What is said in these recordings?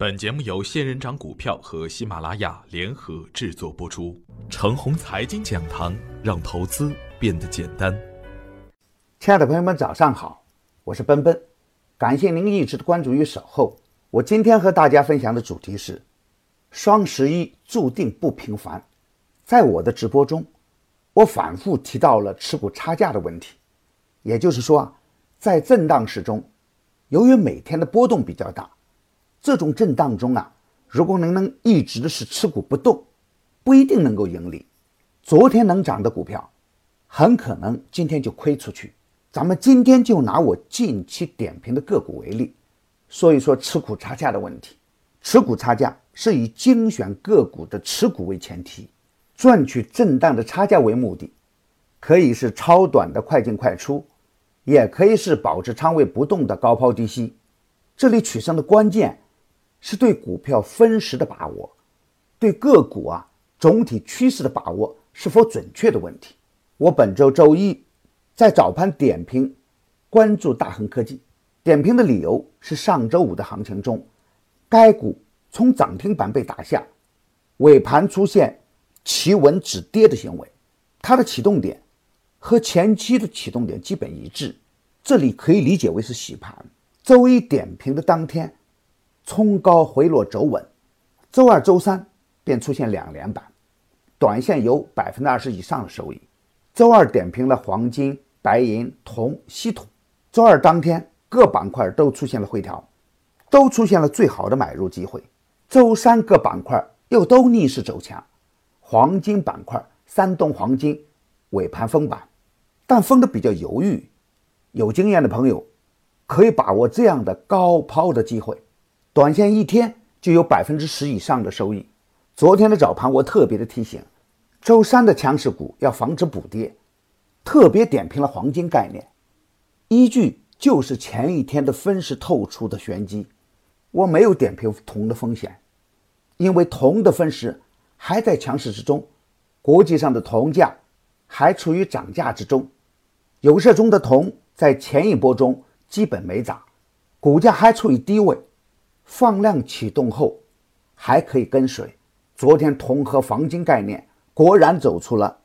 本节目由仙人掌股票和喜马拉雅联合制作播出。程红财经讲堂，让投资变得简单。亲爱的朋友们，早上好，我是奔奔，感谢您一直的关注与守候。我今天和大家分享的主题是：双十一注定不平凡。在我的直播中，我反复提到了持股差价的问题，也就是说，在震荡市中，由于每天的波动比较大。这种震荡中，如果您能一直的是持股不动，不一定能够盈利。昨天能涨的股票，很可能今天就亏出去。咱们今天就拿我近期点评的个股为例，说一说持股差价的问题。持股差价是以精选个股的持股为前提，赚取震荡的差价为目的，可以是超短的快进快出，也可以是保持仓位不动的高抛低吸。这里取胜的关键是对股票分时的把握，对个股总体趋势的把握是否准确的问题。我本周周一在早盘点评关注大恒科技，点评的理由是上周五的行情中，该股从涨停板被打下，尾盘出现企稳止跌的行为，它的启动点和前期的启动点基本一致，这里可以理解为是洗盘。周一点评的当天冲高回落走稳，周二周三便出现两连板，短线有 20% 以上的收益。周二点评了黄金、白银、铜、稀土，周二当天各板块都出现了回调，都出现了最好的买入机会。周三各板块又都逆势走强，黄金板块山东黄金尾盘封板，但封得比较犹豫，有经验的朋友可以把握这样的高抛的机会，短线一天就有 10% 以上的收益。昨天的早盘我特别的提醒，周三的强势股要防止补跌，特别点评了黄金概念，依据就是前一天的分时透出的玄机。我没有点评铜的风险，因为铜的分时还在强势之中，国际上的铜价还处于涨价之中，有色中的铜在前一波中基本没涨，股价还处于低位，放量启动后还可以跟随。昨天铜和黄金概念果然走出了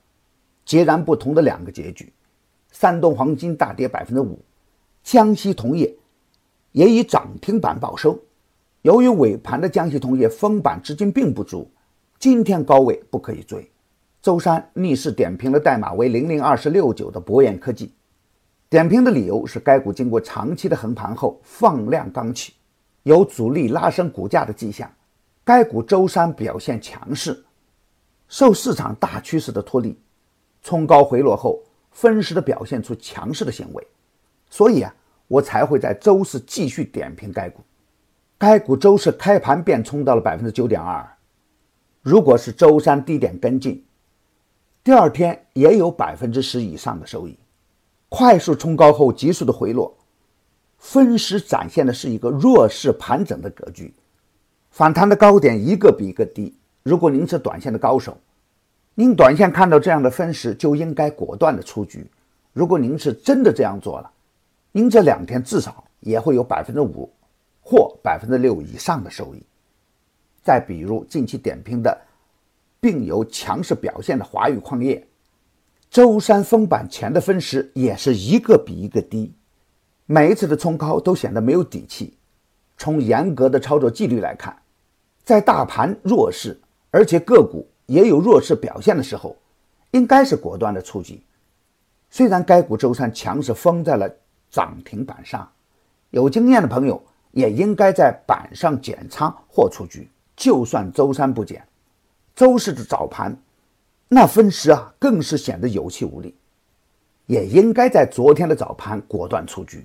截然不同的两个结局，山东黄金大跌 5%， 江西铜业也以涨停板报收。由于尾盘的江西铜业封板资金并不足，今天高位不可以追。周三逆势点评了代码为00269的博远科技，点评的理由是该股经过长期的横盘后放量刚起，有主力拉升股价的迹象。该股周三表现强势，受市场大趋势的拖累，冲高回落后分时的表现出强势的行为，所以我才会在周四继续点评该股。该股周四开盘便冲到了 9.2%， 如果是周三低点跟进，第二天也有 10% 以上的收益。快速冲高后急速的回落，分时展现的是一个弱势盘整的格局，反弹的高点一个比一个低。如果您是短线的高手，您短线看到这样的分时就应该果断的出局。如果您是真的这样做了，您这两天至少也会有 5% 或 6% 以上的收益。再比如近期点评的并有强势表现的华宇矿业，周三封板前的分时也是一个比一个低，每一次的冲高都显得没有底气。从严格的操作纪律来看，在大盘弱势而且个股也有弱势表现的时候，应该是果断的出击。虽然该股周三强势封在了涨停板上，有经验的朋友也应该在板上减仓或出局。就算周三不减，周四的早盘那分时更是显得有气无力，也应该在昨天的早盘果断出局。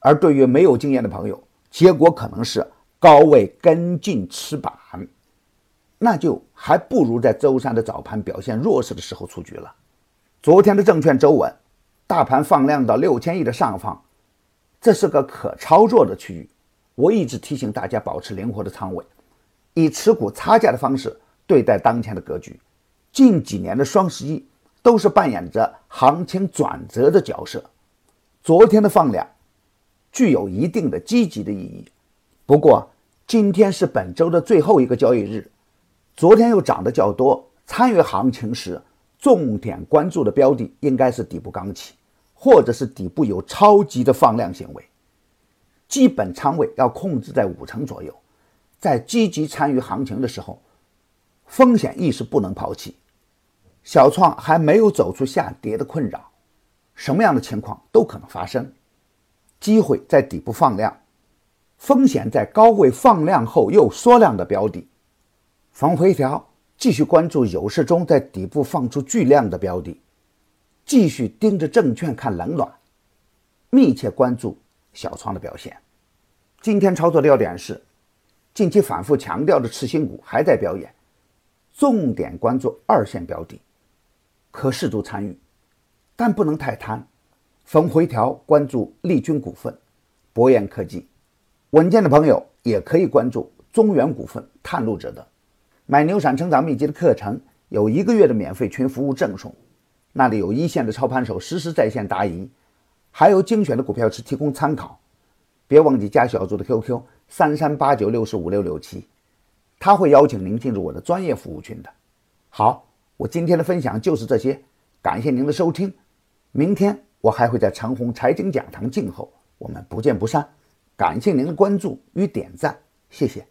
而对于没有经验的朋友，结果可能是高位跟进吃板，那就还不如在周三的早盘表现弱势的时候出局了。昨天的证券周稳，大盘放量到6000亿的上方，这是个可操作的区域。我一直提醒大家保持灵活的仓位，以持股差价的方式对待当前的格局。近几年的双十一都是扮演着行情转折的角色，昨天的放量具有一定的积极的意义。不过今天是本周的最后一个交易日，昨天又涨得较多，参与行情时重点关注的标的应该是底部刚起，或者是底部有超级的放量行为。基本仓位要控制在5成左右，在积极参与行情的时候，风险意识不能抛弃。小创还没有走出下跌的困扰，什么样的情况都可能发生。机会在底部放量，风险在高位放量后又缩量的标的。逢回调继续关注有市中在底部放出巨量的标的，继续盯着证券看冷暖，密切关注小创的表现。今天操作的要点是，近期反复强调的次新股还在表演，重点关注2线标的，可适度参与，但不能太贪。逢回调关注利君股份、博研科技，稳健的朋友也可以关注中原股份、探路者等。买牛散成长秘籍的课程有1个月的免费群服务赠送，那里有1线的操盘手实时在线答疑，还有精选的股票池提供参考。别忘记加小组的 QQ 3389655667，他会邀请您进入我的专业服务群的。好，我今天的分享就是这些，感谢您的收听。明天我还会在长虹财经讲堂静候，我们不见不散。感谢您的关注与点赞，谢谢。